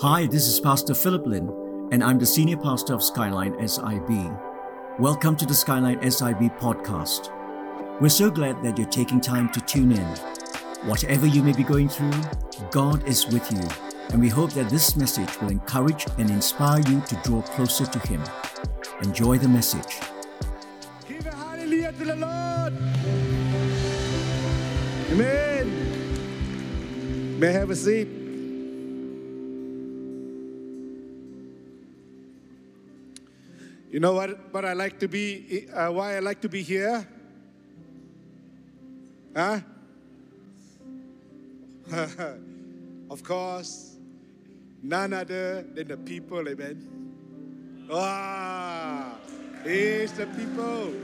Hi, this is Pastor Philip Lynn, and I'm the Senior Pastor of Skyline SIB. Welcome to the Skyline SIB podcast. We're so glad that you're taking time to tune in. Whatever you may be going through, God is with you, and we hope that this message will encourage and inspire you to draw closer to Him. Enjoy the message. Give a hallelujah to the Lord. Amen. May I have a seat? You know what I like to be, why I like to be here? Huh? Of course, none other than the people, amen. Ah, it's the people.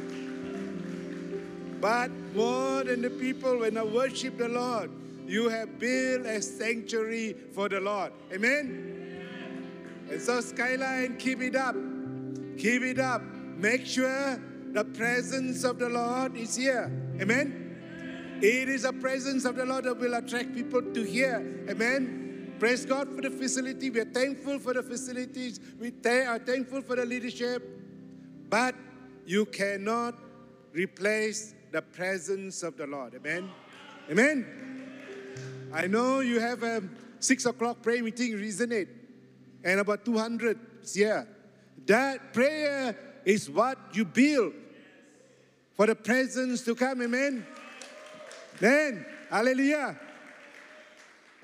But more than the people, when I worship the Lord, you have built a sanctuary for the Lord, amen? And so Skyline, keep it up. Keep it up. Make sure the presence of the Lord is here, amen? It is the presence of the Lord that will attract people to here. Amen. Praise God for the facility. We are thankful for the facilities. We are thankful for the leadership. But you cannot replace the presence of the Lord. Amen. Amen. I know you have a 6 o'clock prayer meeting, Resonate, and about 200 is here. That prayer is what you build for the presence to come. Amen. Then, hallelujah.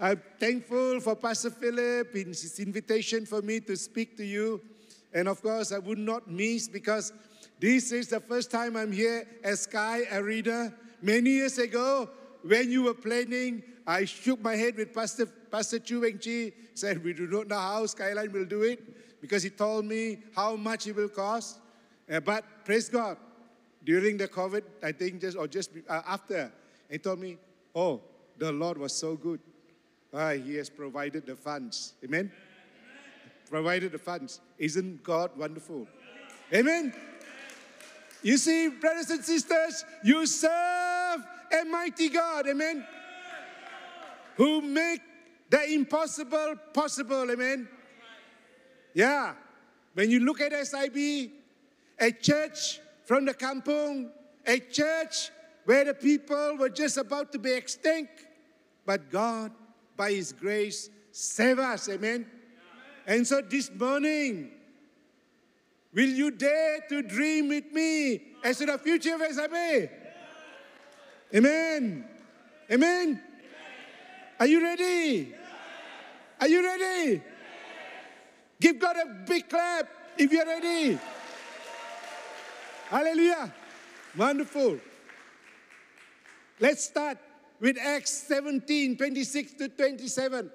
I'm thankful for Pastor Philip and his invitation for me to speak to you. And of course, I would not miss because this is the first time I'm here at Sky Arena. Many years ago, when you were planning, I shook my head with Pastor Chu Wen-Chi, said, we do not know how Skyline will do it because he told me how much it will cost. But praise God, during the COVID, I think just after, he told me, oh, the Lord was so good. He has provided the funds. Amen? Provided the funds. Isn't God wonderful? Amen? You see, brothers and sisters, you serve a mighty God. Amen? Who make the impossible possible. Amen? Yeah. When you look at SIB, a church from the kampung, a church where the people were just about to be extinct, but God, by His grace, saved us, amen? And so this morning, will you dare to dream with me as to the future of SIB? Amen? Amen? Are you ready? Are you ready? Give God a big clap if you're ready. Hallelujah. Wonderful. Let's start with Acts 17, 26 to 27.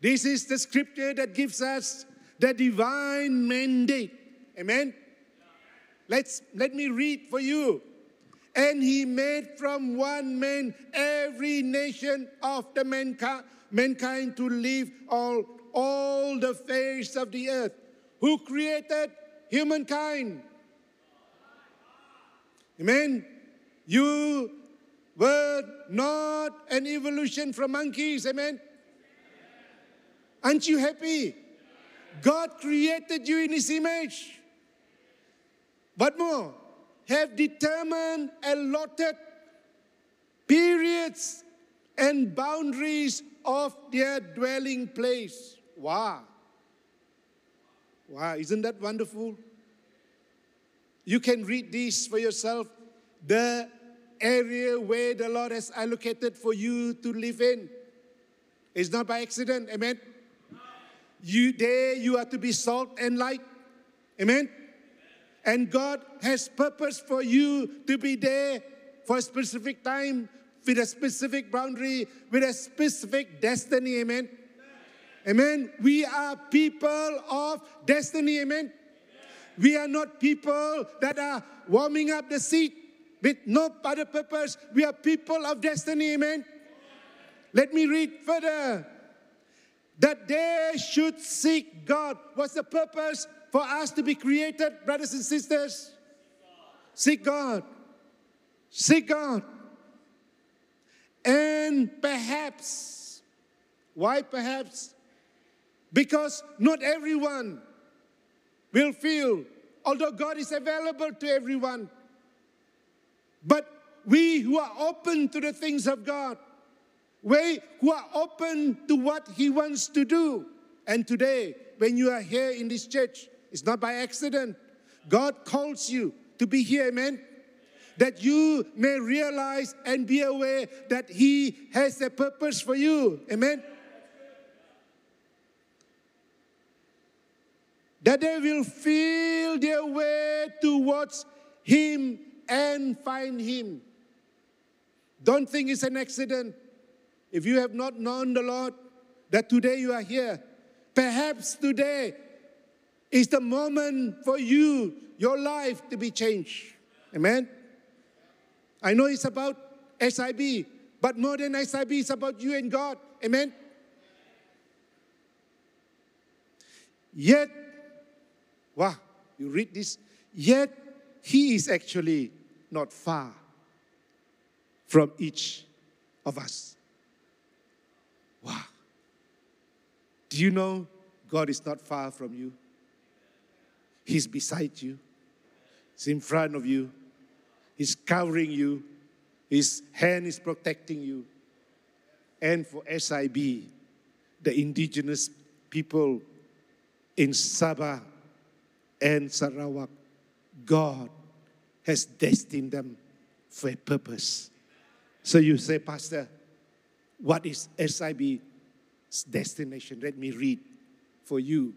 This is the scripture that gives us the divine mandate. Amen? Let me read for you. And He made from one man every nation of the mankind to live all the face of the earth. Who created humankind? Amen? You were not an evolution from monkeys, amen? Aren't you happy? God created you in His image. But more, have determined allotted periods and boundaries of their dwelling place. Wow. Wow, isn't that wonderful? You can read this for yourself. The area where the Lord has allocated for you to live in. It's not by accident, amen? There you are to be salt and light, amen? And God has purpose for you to be there for a specific time, with a specific boundary, with a specific destiny, amen? Amen? We are people of destiny, amen? We are not people that are warming up the seat with no other purpose. We are people of destiny, amen? Let me read further. That they should seek God. What's the purpose for us to be created, brothers and sisters? Seek God. Seek God. And perhaps, why perhaps? Because not everyone will feel, although God is available to everyone, but we who are open to the things of God, we who are open to what He wants to do. And today, when you are here in this church, it's not by accident. God calls you to be here, amen? That you may realize and be aware that He has a purpose for you, amen? That they will feel their way towards Him and find Him. Don't think it's an accident. If you have not known the Lord, that today you are here. Perhaps today is the moment for you, your life to be changed. Amen? I know it's about SIB, but more than SIB, it's about you and God. Amen? Yet, wow, you read this. Yet, He is actually not far from each of us. Wow. Do you know God is not far from you? He's beside you. He's in front of you. He's covering you. His hand is protecting you. And for SIB, the indigenous people in Sabah and Sarawak, God has destined them for a purpose. So you say, Pastor, what is SIB's destination? Let me read for you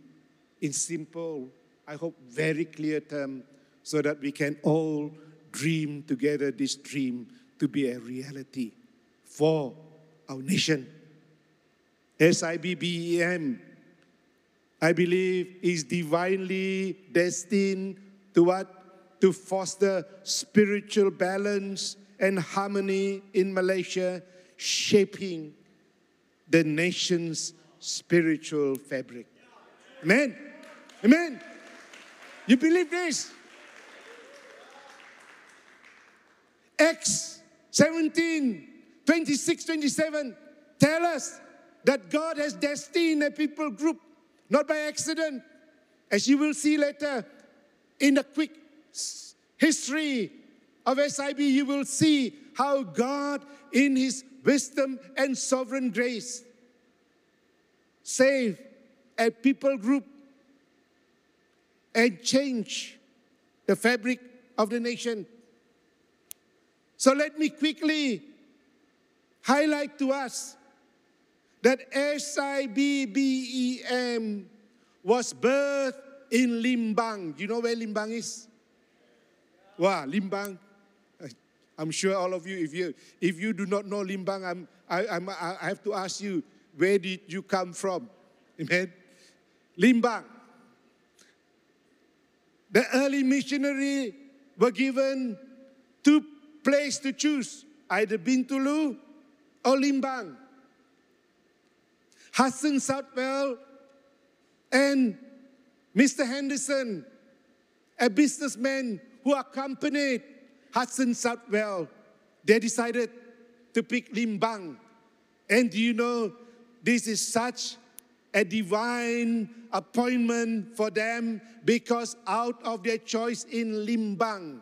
in simple, I hope very clear term, so that we can all dream together this dream to be a reality for our nation. SIBBEM, I believe, is divinely destined to what? To foster spiritual balance and harmony in Malaysia, shaping the nation's spiritual fabric. Amen. Amen. You believe this? Acts 17, 26, 27 tell us that God has destined a people group, not by accident. As you will see later in the quick history of SIB, you will see how God, in His wisdom and sovereign grace, saved a people group and change the fabric of the nation. So let me quickly highlight to us that SIBBEM was birthed in Limbang. You know where Limbang is? Wow, Limbang. I'm sure all of you, if you do not know Limbang, I have to ask you, where did you come from? Amen? Limbang. The early missionaries were given two places to choose, either Bintulu or Limbang. Hudson Southwell and Mr. Henderson, a businessman who accompanied Hudson Southwell, they decided to pick Limbang. And do you know, this is such a divine appointment for them, because out of their choice in Limbang,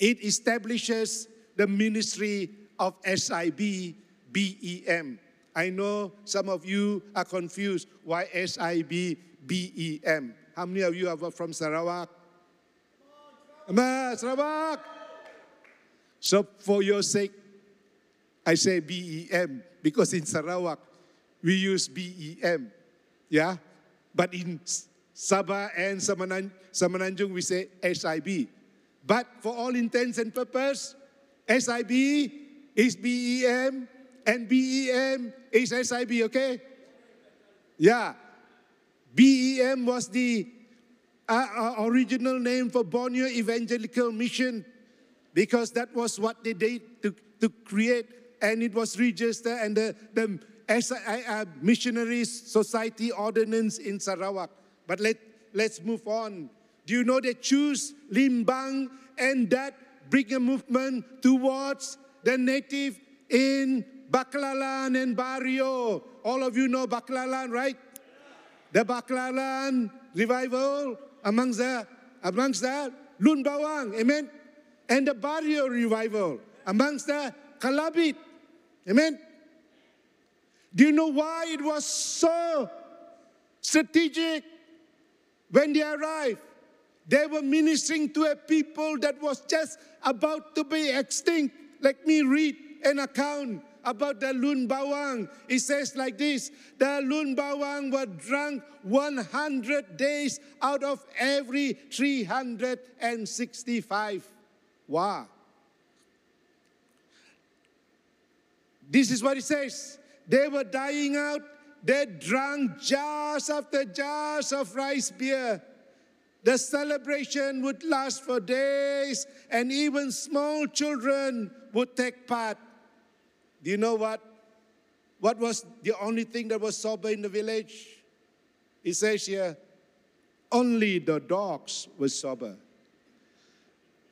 it establishes the ministry of SIBBEM. I know some of you are confused. Why SIBBEM? How many of you are from Sarawak? Sarawak! So for your sake, I say BEM, because in Sarawak, we use BEM. Yeah? But in Sabah and Semenanjung, we say SIB. But for all intents and purpose, SIB is BEM and BEM is SIB, okay? Yeah. BEM was the original name for Borneo Evangelical Mission, because that was what they did to create, and it was registered and the Missionaries Society Ordinance in Sarawak. But let's move on. Do you know they choose Limbang, and that bring a movement towards the native in Baclalan and Bario. All of you know Baclalan, right? the Ba'kelalan revival amongst the Lun Bawang, amen, and the Bario revival amongst the Kalabit, amen. Do you know why it was so strategic? When they arrived, they were ministering to a people that was just about to be extinct. Let me read an account about the Lun Bawang. It says like this: the Lun Bawang were drunk 100 days out of every 365. Wow. This is what it says. They were dying out. They drank jars after jars of rice beer. The celebration would last for days, and even small children would take part. Do you know what? What was the only thing that was sober in the village? It says here, only the dogs were sober.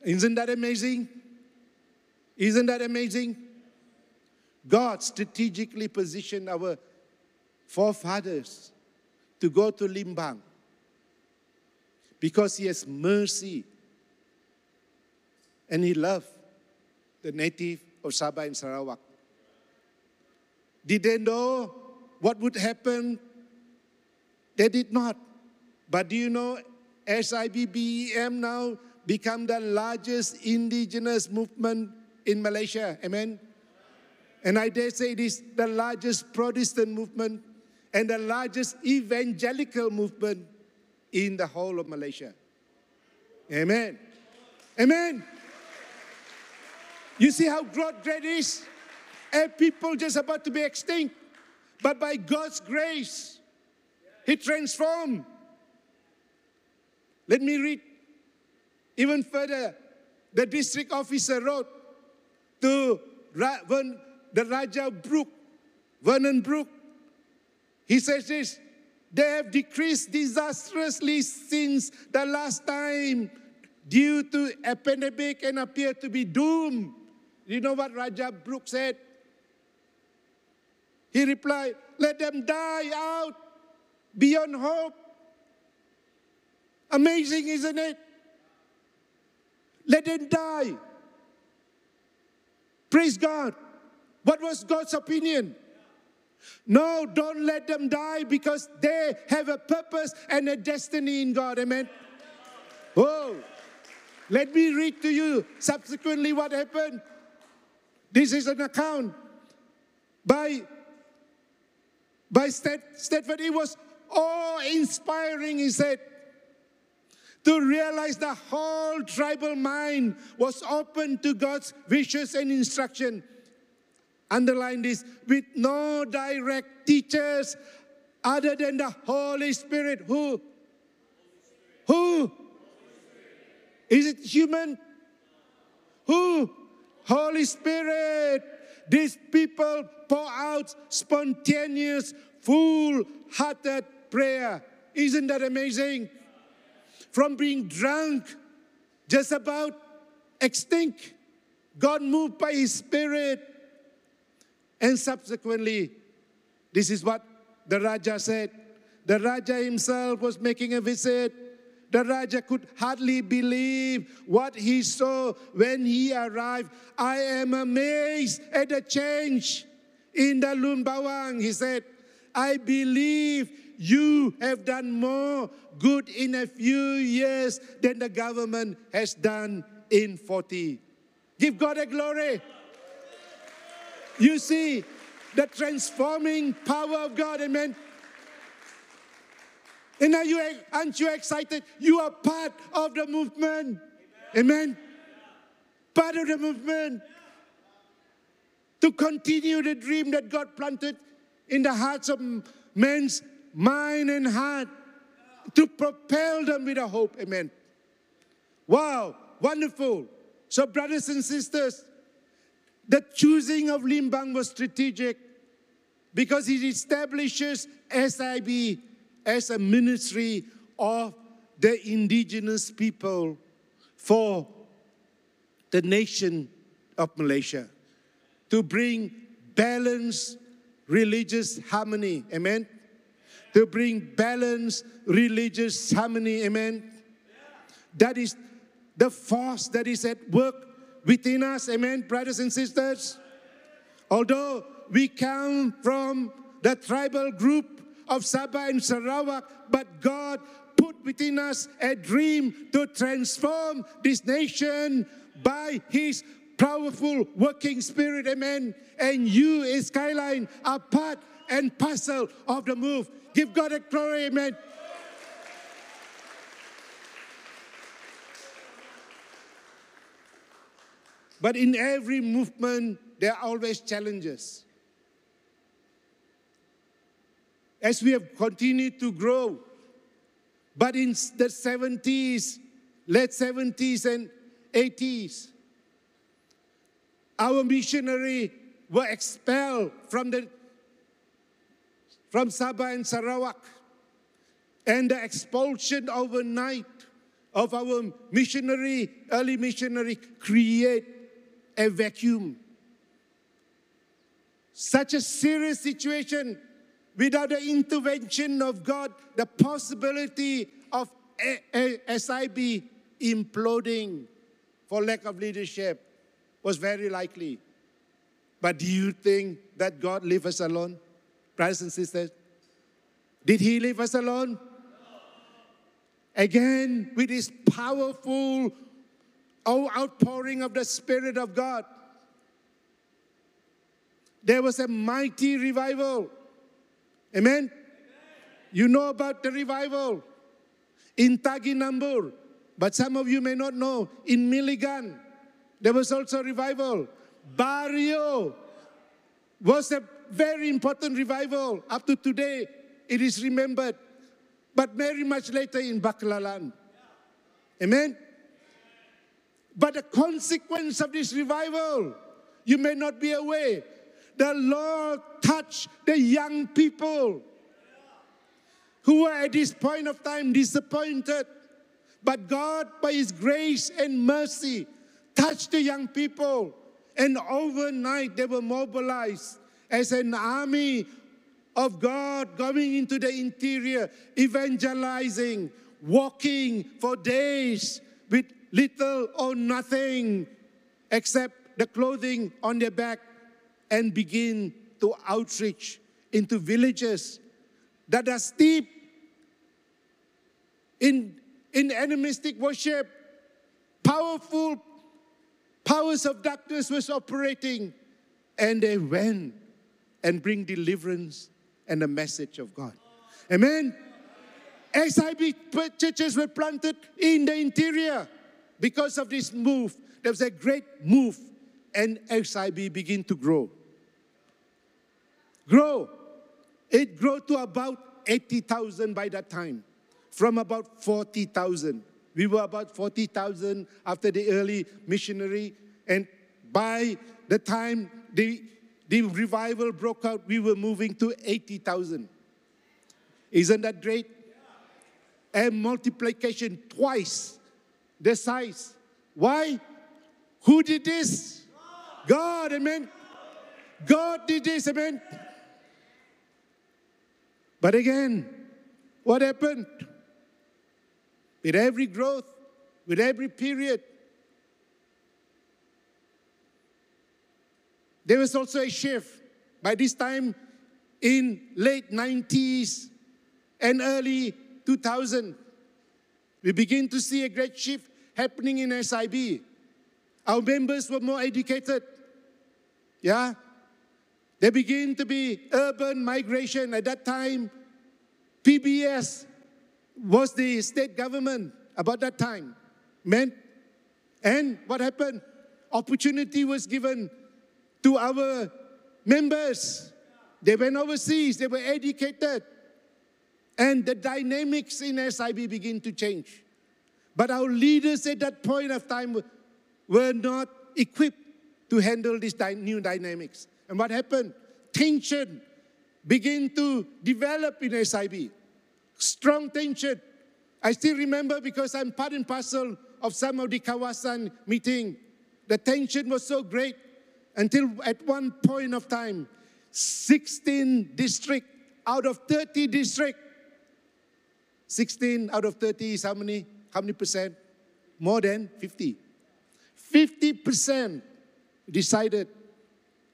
Isn't that amazing? Isn't that amazing? God strategically positioned our forefathers to go to Limbang because He has mercy and He loved the native of Sabah and Sarawak. Did they know what would happen? They did not. But do you know SIBBEM now become the largest indigenous movement in Malaysia? Amen? And I dare say it is the largest Protestant movement and the largest evangelical movement in the whole of Malaysia. Amen. Amen. You see how great it is? A people just about to be extinct. But by God's grace, He transformed. Let me read even further. The district officer wrote to the Raja Brook, Vernon Brook. He says this: they have decreased disastrously since the last time due to a pandemic and appear to be doomed. You know what Raja Brook said? He replied, let them die out beyond hope. Amazing, isn't it? Let them die. Praise God. What was God's opinion? No, don't let them die because they have a purpose and a destiny in God. Amen. Oh, let me read to you subsequently what happened. This is an account by Stedford. It was awe-inspiring, he said, to realize the whole tribal mind was open to God's wishes and instruction. Underline this, with no direct teachers other than the Holy Spirit. Who? Who? Is it human? Who? Holy Spirit. These people pour out spontaneous, full-hearted prayer. Isn't that amazing? From being drunk, just about extinct, God moved by His Spirit. And subsequently, this is what the Raja said. The Raja himself was making a visit. The Raja could hardly believe what he saw when he arrived. I am amazed at the change in the Lun Bawang, he said. I believe you have done more good in a few years than the government has done in 40. Give God a glory. You see the transforming power of God, amen. And now aren't you excited? You are part of the movement, amen. Part of the movement to continue the dream that God planted in the hearts of men's mind and heart to propel them with a hope, amen. Wow, wonderful. So brothers and sisters, the choosing of Limbang was strategic because it establishes SIB as a ministry of the indigenous people for the nation of Malaysia to bring balance, religious harmony, amen? to bring balance, religious harmony, amen. That is the force that is at work within us, amen, brothers and sisters. Although we come from the tribal group of Sabah and Sarawak, but God put within us a dream to transform this nation by His powerful working Spirit, amen. And you, as Skyline, are part and parcel of the move. Give God a glory, amen. But in every movement, there are always challenges. As we have continued to grow, but in the 70s, late 70s and 80s, our missionaries were expelled from Sabah and Sarawak. And the expulsion overnight of our missionary, early missionary, create a vacuum. Such a serious situation, without the intervention of God, the possibility of SIB imploding for lack of leadership was very likely. But do you think that God left us alone, brothers and sisters? Did He leave us alone? Again, with His powerful outpouring of the Spirit of God, there was a mighty revival. Amen? Amen? You know about the revival in Taginambur, but some of you may not know. In Miligan, there was also a revival. Bario was a very important revival. Up to today, it is remembered. But very much later in Baclalan. Amen? But the consequence of this revival, you may not be aware. The Lord touched the young people who were at this point of time disappointed. But God, by His grace and mercy, touched the young people. And overnight, they were mobilized as an army of God going into the interior, evangelizing, walking for days with little or nothing except the clothing on their back, and begin to outreach into villages that are steeped in animistic worship. Powerful powers of darkness was operating, and they went and bring deliverance and the message of God. Amen? SIB churches were planted in the interior. Because of this move, there was a great move, and SIB began to grow. It grew to about 80,000 by that time, from about 40,000. We were about 40,000 after the early missionary, and by the time the revival broke out, we were moving to 80,000. Isn't that great? A multiplication twice the size. Why? Who did this? God, amen. God did this, amen. But again, what happened? With every growth, with every period, there was also a shift. By this time, in late 90s and early 2000, we begin to see a great shift happening in SIB. Our members were more educated. Yeah? There began to be urban migration. At that time, PBS was the state government about that time. Amen? And what happened? Opportunity was given to our members. They went overseas, they were educated. And the dynamics in SIB began to change. But our leaders at that point of time were not equipped to handle these new dynamics. And what happened? Tension began to develop in SIB. Strong tension. I still remember, because I'm part and parcel of some of the Kawasan meeting. The tension was so great, until at one point of time, 16 districts out of 30 districts 16 out of 30 is how many percent? More than 50. 50% decided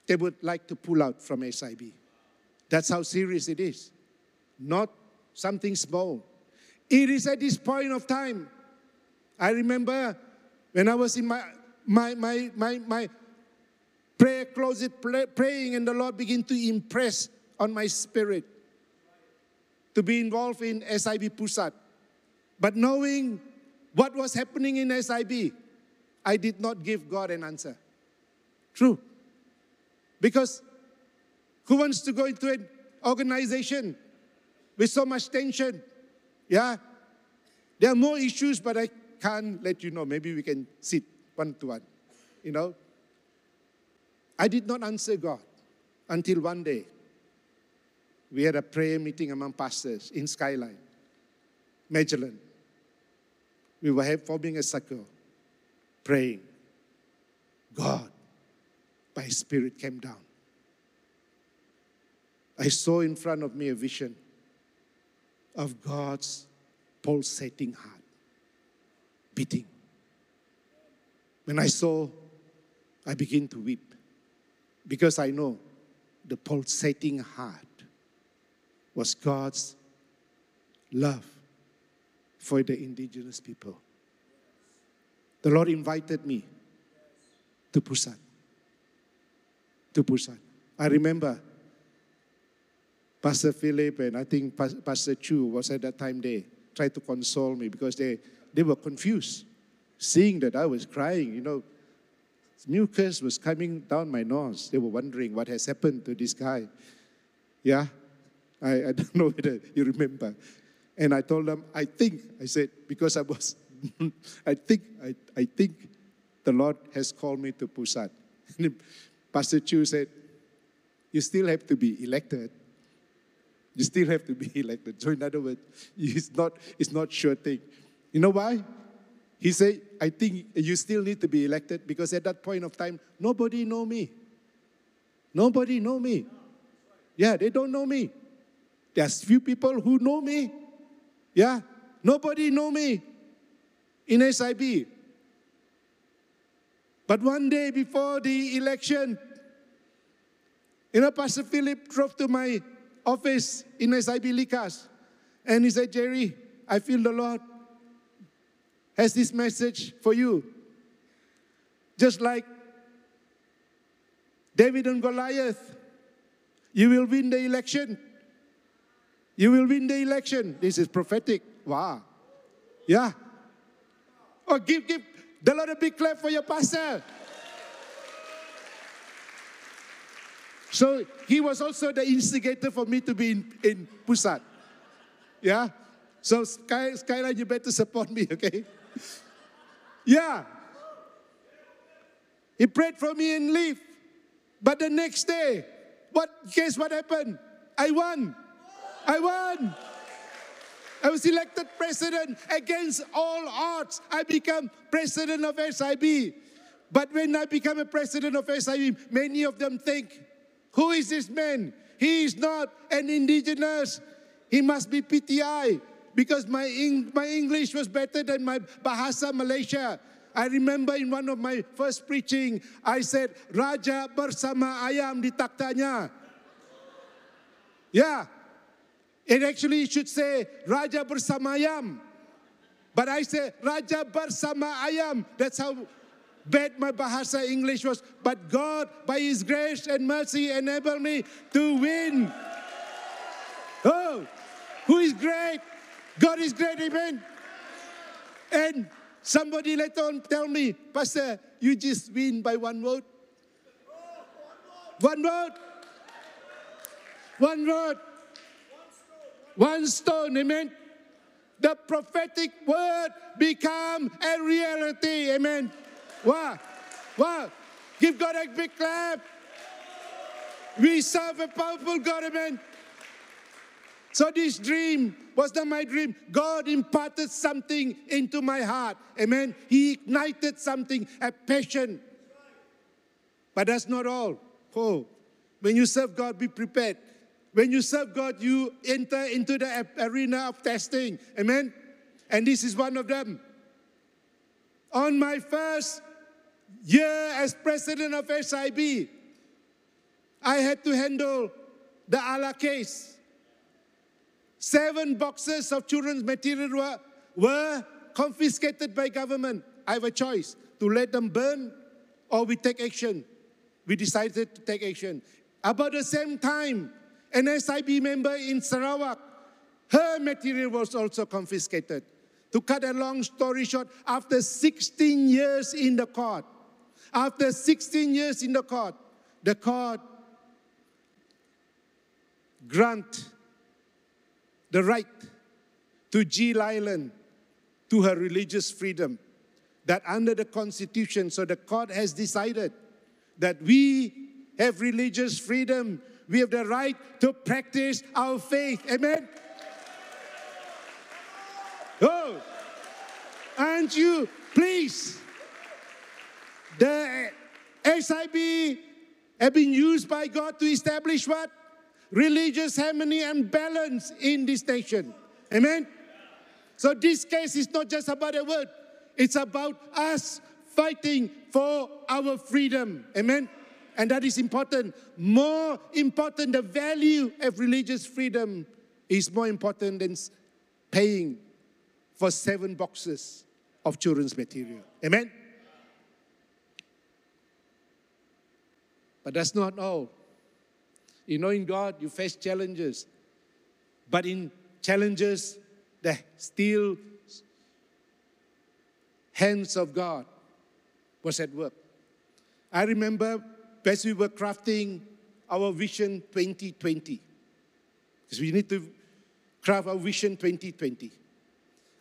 they would like to pull out from SIB. That's how serious it is. Not something small. It is at this point of time. I remember when I was in my prayer closet praying, and the Lord began to impress on my spirit to be involved in SIB Pusat. But knowing what was happening in SIB, I did not give God an answer. True. Because who wants to go into an organization with so much tension? Yeah. There are more issues, but I can't let you know. Maybe we can sit one-to-one, you know. I did not answer God until one day we had a prayer meeting among pastors in Skyline, Magellan. We were forming a circle, praying. God, by His Spirit, came down. I saw in front of me a vision of God's pulsating heart, beating. When I saw, I began to weep because I know the pulsating heart was God's love for the indigenous people. The Lord invited me to Pusat. To Pusat. I remember Pastor Philip and I think Pastor Chu was at that time there, tried to console me because they were confused, seeing that I was crying, you know. Mucus was coming down my nose. They were wondering what has happened to this guy. Yeah, I don't know whether you remember. And I told them, I think the Lord has called me to Pusat. And Pastor Chu said, you still have to be elected. You still have to be elected. So in other words, it's not sure thing. You know why? He said, I think you still need to be elected because at that point of time, nobody know me. Nobody know me. Yeah, they don't know me. There's few people who know me. Yeah, nobody know me in SIB. But one day before the election, you know, Pastor Philip drove to my office in SIB Likas and he said, Jerry, I feel the Lord has this message for you. Just like David and Goliath, you will win the election. You will win the election. This is prophetic. Wow. Yeah. Oh, give the Lord a big clap for your pastor. So he was also the instigator for me to be in Pusat. Yeah. So Skyline, you better support me, okay? Yeah. He prayed for me and left. But the next day, guess what happened? I won. I won. I was elected president against all odds. I became president of SIB. But when I became a president of SIB, many of them think, who is this man? He is not an indigenous. He must be PTI. Because my English was better than my Bahasa Malaysia. I remember in one of my first preaching, I said, Raja bersama ayam di taktanya. Yeah. It actually should say, Raja bersama ayam. But I said, Raja bersama ayam. That's how bad my Bahasa English was. But God, by His grace and mercy, enabled me to win. Oh, who is great? God is great, amen. And somebody later on tell me, Pastor, you just win by one vote. One vote. One vote. One stone, amen. The prophetic word become a reality, amen. Wow. Wow. Give God a big clap. We serve a powerful God, amen. So this dream was not my dream. God imparted something into my heart. Amen. He ignited something, a passion. But that's not all. Oh, when you serve God, be prepared. When you serve God, you enter into the arena of testing. Amen? And this is one of them. On my first year as president of SIB, I had to handle the Ala case. 7 boxes of children's material were confiscated by government. I have a choice to let them burn or we take action. We decided to take action. About the same time, an SIB member in Sarawak, her material was also confiscated. To cut a long story short, after 16 years in the court, the court grant the right to Jill Island to her religious freedom, that under the Constitution, so the court has decided that we have religious freedom. We have the right to practice our faith. Amen? Oh, aren't you pleased? The SIB have been used by God to establish what? Religious harmony and balance in this nation. Amen? So this case is not just about a word. It's about us fighting for our freedom. Amen? And that is important. More important, the value of religious freedom is more important than paying for 7 boxes of children's material. Amen? But that's not all. You know, in God, you face challenges. But in challenges, the still hands of God was at work. I remember as we were crafting our Vision 2020, because we need to craft our Vision 2020.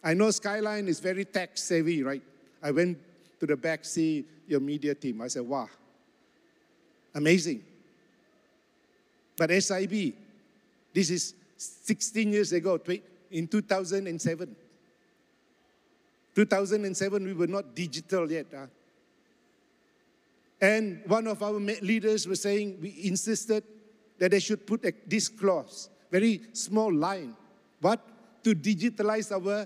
I know Skyline is very tech-savvy, right? I went to the back, see your media team. I said, wow, amazing. But SIB, this is 16 years ago, in 2007. 2007, we were not digital yet. Huh? And one of our leaders was saying, we insisted that they should put this clause, very small line, what? To digitalize our,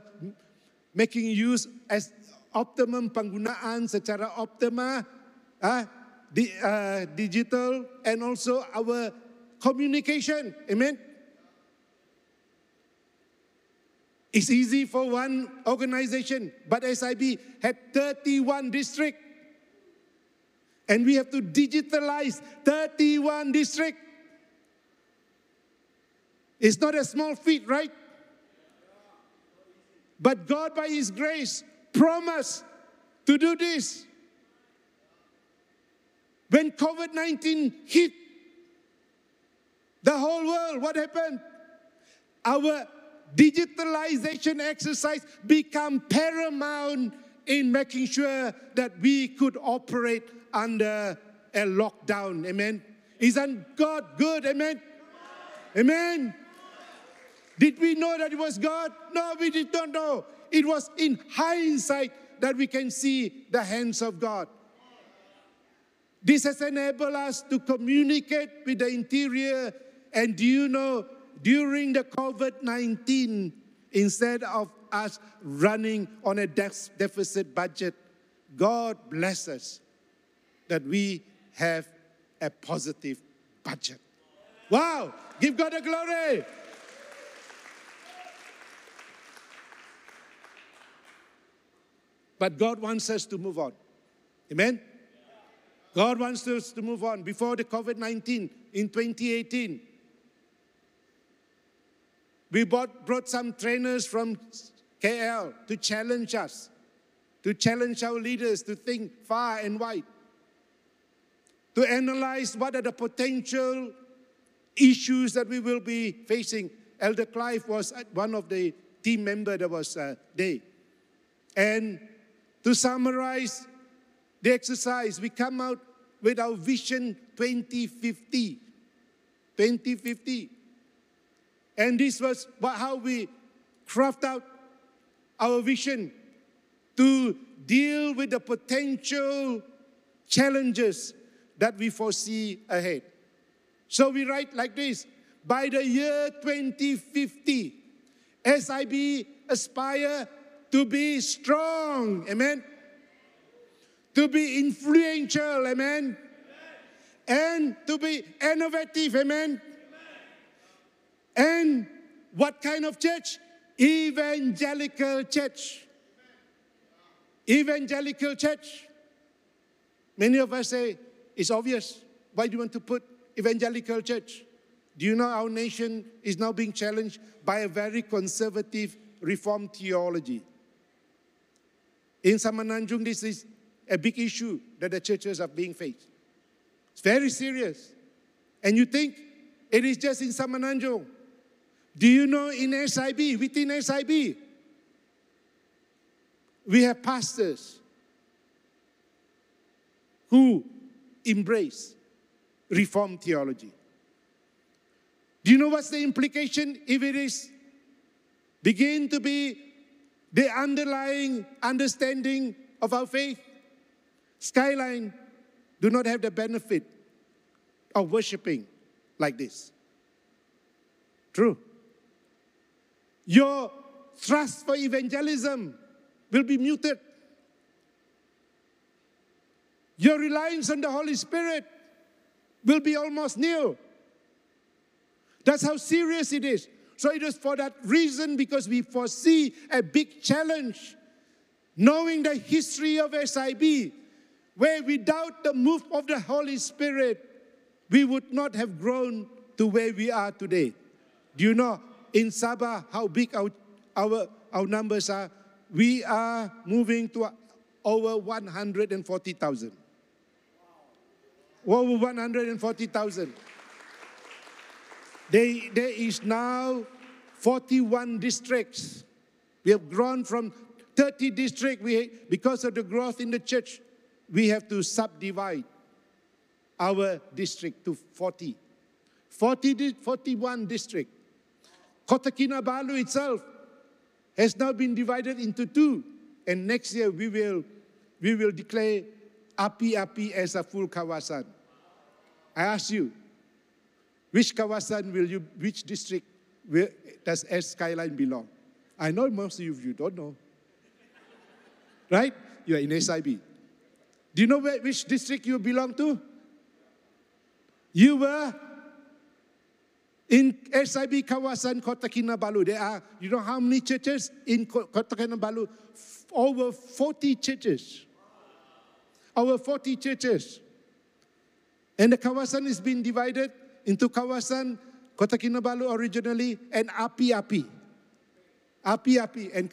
making use as optimum penggunaan secara optima, digital, and also our communication. Amen? It's easy for one organization, but SIB had 31 districts. And we have to digitalize 31 districts. It's not a small feat, right? But God, by His grace, promised to do this. When COVID-19 hit the whole world, what happened? Our digitalization exercise became paramount in making sure that we could operate under a lockdown. Amen? Isn't God good? Amen? Amen? Did we know that it was God? No, we did not know. It was in hindsight that we can see the hands of God. This has enabled us to communicate with the interior. And do you know, during the COVID-19, instead of us running on a deficit budget, God bless us that we have a positive budget. Wow! Give God the glory! But God wants us to move on. Amen? God wants us to move on. Before the COVID-19, in 2018, we brought some trainers from KL to challenge us, to challenge our leaders to think far and wide, to analyze what are the potential issues that we will be facing. Elder Clive was one of the team members that was there. And to summarize the exercise, we come out with our Vision 2050. 2050. And this was how we craft out our vision to deal with the potential challenges that we foresee ahead. So we write like this: by the year 2050, SIB aspire to be strong, amen? To be influential, amen? And to be innovative, amen? And what kind of church? Evangelical church. Evangelical church. Many of us say, it's obvious. Why do you want to put evangelical church? Do you know our nation is now being challenged by a very conservative reform theology? In Semenanjung, this is a big issue that the churches are being faced. It's very serious. And you think it is just in Semenanjung. Do you know in SIB, within SIB, we have pastors who embrace reform theology. Do you know what's the implication if it is begin to be the underlying understanding of our faith? Skyline do not have the benefit of worshiping like this. True. Your thrust for evangelism will be muted. Your reliance on the Holy Spirit will be almost nil. That's how serious it is. So it is for that reason, because we foresee a big challenge, knowing the history of SIB, where without the move of the Holy Spirit, we would not have grown to where we are today. Do you know in Sabah how big our numbers are? We are moving to over 140,000. Over 140,000. There is now 41 districts. We have grown from 30 districts. Because of the growth in the church, we have to subdivide our district to 41 districts. Kota Kinabalu itself has now been divided into two. And next year we will declare Api-Api as a full kawasan. I ask you, which district does Skyline belong? I know most of you don't know. Right? You are in SIB. Do you know which district you belong to? You were in SIB Kawasan Kota Kinabalu. There are, you know how many churches in Kota Kinabalu? Over 40 churches. Over 40 churches. And the Kawasan has been divided into Kawasan Kota Kinabalu originally and Api-Api. Api-Api. And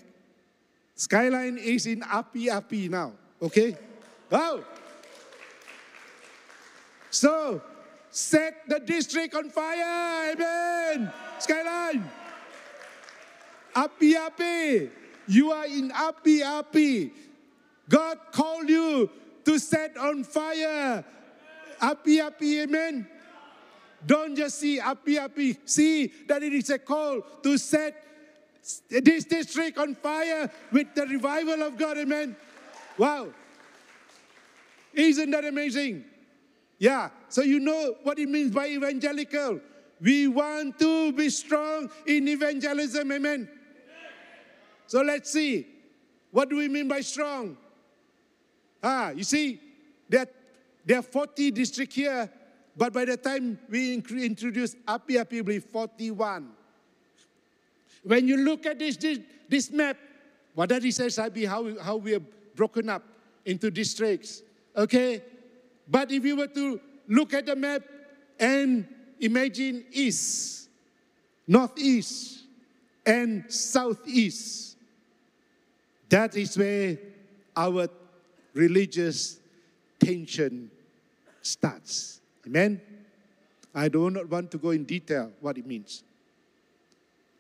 Skyline is in Api-Api now. Okay? Wow! So, set the district on fire. Amen! Skyline! Api-Api. You are in Api-Api. God called you to set on fire Api-Api. Amen? Don't just see Api-Api. See that it is a call to set this district on fire with the revival of God. Amen? Wow. Isn't that amazing? Yeah. So you know what it means by evangelical. We want to be strong in evangelism. Amen? So let's see. What do we mean by strong? You see, there are 40 districts here. But by the time we introduce Api-Api, it will be 41. When you look at this map, what that is SIB, how we are broken up into districts, okay? But if you were to look at the map and imagine east, northeast, and southeast, that is where our religious tension starts. Amen? I do not want to go in detail what it means.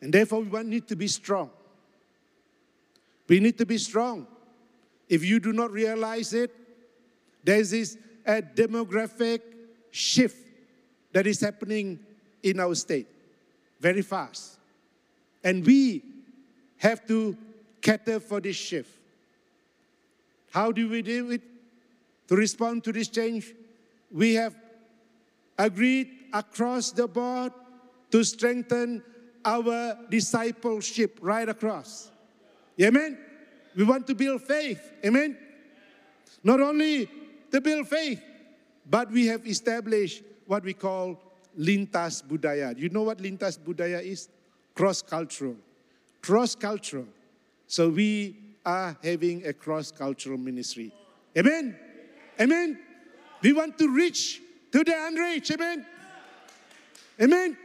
And therefore, we need to be strong. We need to be strong. If you do not realize it, there is a demographic shift that is happening in our state very fast. And we have to cater for this shift. How do we do it? To respond to this change, we have agreed across the board to strengthen our discipleship right across. Amen? We want to build faith. Amen? Not only to build faith, but we have established what we call lintas budaya. You know what lintas budaya is? Cross-cultural. Cross-cultural. So we are having a cross-cultural ministry. Amen? Amen? We want to reach to the unreached. Amen? Amen?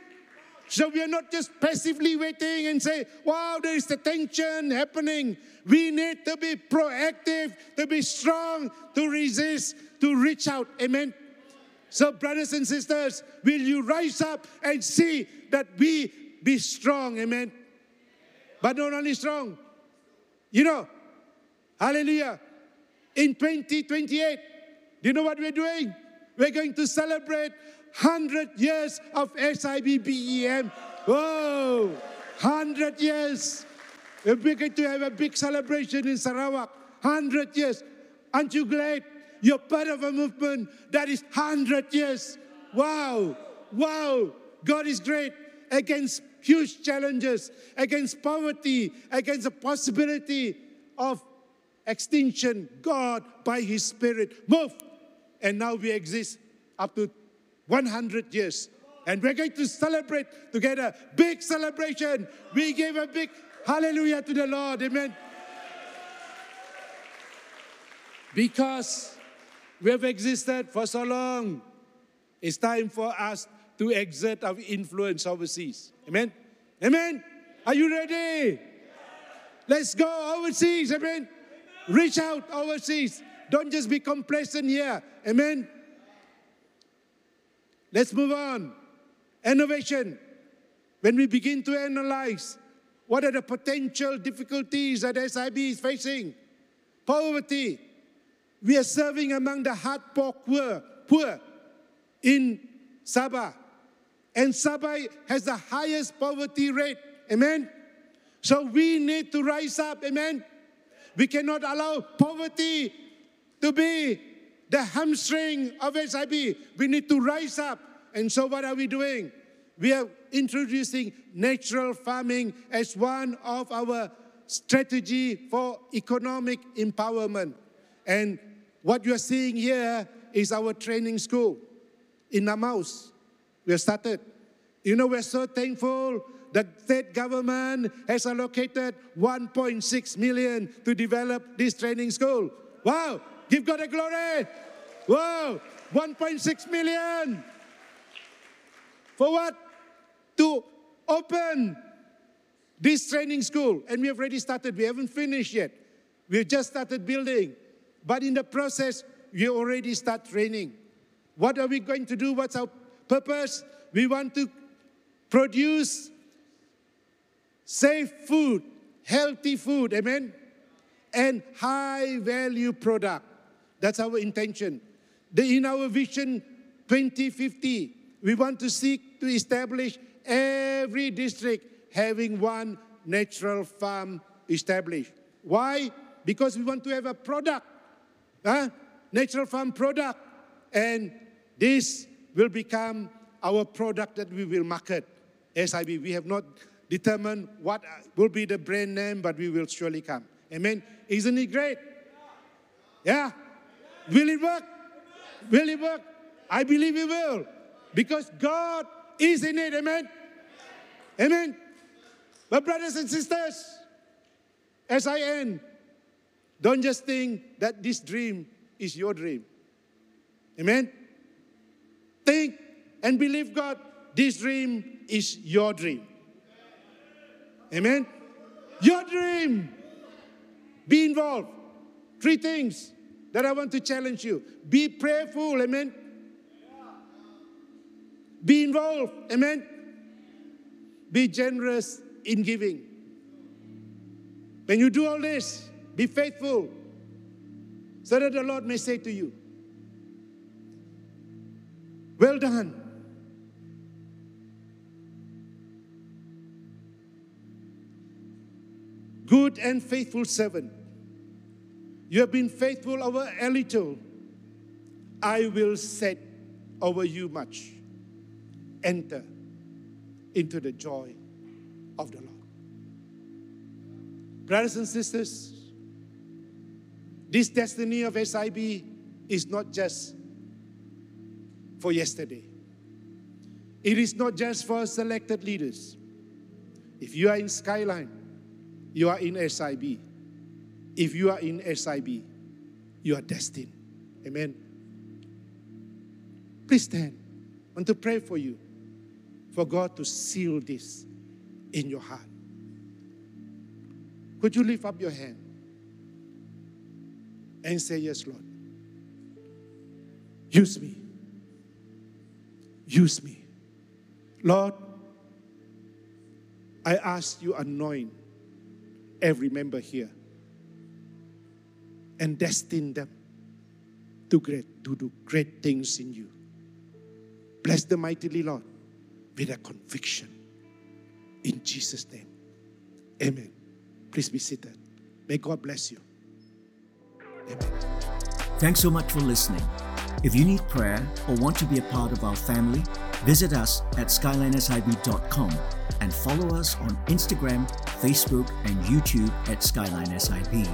So we are not just passively waiting and say, wow, there is the tension happening. We need to be proactive, to be strong, to resist, to reach out. Amen? So brothers and sisters, will you rise up and see that we be strong. Amen? But not only strong. You know, hallelujah, in 2028, do you know what we're doing? We're going to celebrate 100 years of SIBBEM. Whoa, 100 years. We're going to have a big celebration in Sarawak. 100 years. Aren't you glad? You're part of a movement that is 100 years. Wow, wow. God is great. Against huge challenges, against poverty, against the possibility of extinction, God, by His Spirit, moved. And now we exist up to 100 years. And we're going to celebrate together. Big celebration. We gave a big hallelujah to the Lord. Amen. Because we have existed for so long, it's time for us to exert our influence overseas. Amen? Amen? Are you ready? Let's go overseas. Amen? Reach out overseas. Don't just be complacent here. Amen? Let's move on. Innovation. When we begin to analyze what are the potential difficulties that SIB is facing, poverty. We are serving among the hard-poor poor in Sabah. And Sabah has the highest poverty rate. Amen? So we need to rise up. Amen? We cannot allow poverty to be the hamstring of SIB. We need to rise up. And so what are we doing? We are introducing natural farming as one of our strategy for economic empowerment. And what you're seeing here is our training school in Namaos. We have started. You know, we're so thankful the state government has allocated 1.6 million to develop this training school. Wow, give God the glory. Wow, 1.6 million. For what? To open this training school. And we have already started. We haven't finished yet. We've just started building. But in the process, we already start training. What are we going to do? What's our purpose? We want to produce safe food, healthy food, amen? And high-value product. That's our intention. In our vision 2050, we want to seek to establish every district having one natural farm established. Why? Because we want to have a product, natural farm product, and this will become our product that we will market. SIB, we have not determined what will be the brand name, but we will surely come. Amen? Isn't it great? Yeah? Will it work? Will it work? I believe it will. Because God is in it. Amen? Amen? But brothers and sisters, as I end, don't just think that this dream is your dream. Amen? Think and believe God, this dream is your dream. Amen? Your dream. Be involved. Three things that I want to challenge you. Be prayerful. Amen? Be involved. Amen? Be generous in giving. When you do all this, be faithful so that the Lord may say to you, well done, good and faithful servant. You have been faithful over a little. I will set over you much. Enter into the joy of the Lord. Brothers and sisters, this destiny of SIB is not just for yesterday. It is not just for selected leaders. If you are in Skyline, you are in SIB. If you are in SIB, you are destined. Amen. Please stand. I want to pray for you, for God to seal this in your heart. Could you lift up your hand and say, yes, Lord, use me. Use me. Lord, I ask you anoint every member here and destine them to do great things in you. Bless them mightily, Lord, with a conviction. In Jesus' name, amen. Please be seated. May God bless you. Amen. Thanks so much for listening. If you need prayer or want to be a part of our family, visit us at SkylineSIB.com and follow us on Instagram, Facebook, and YouTube at SkylineSIB.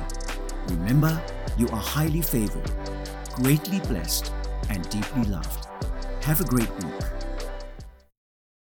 Remember, you are highly favored, greatly blessed, and deeply loved. Have a great week.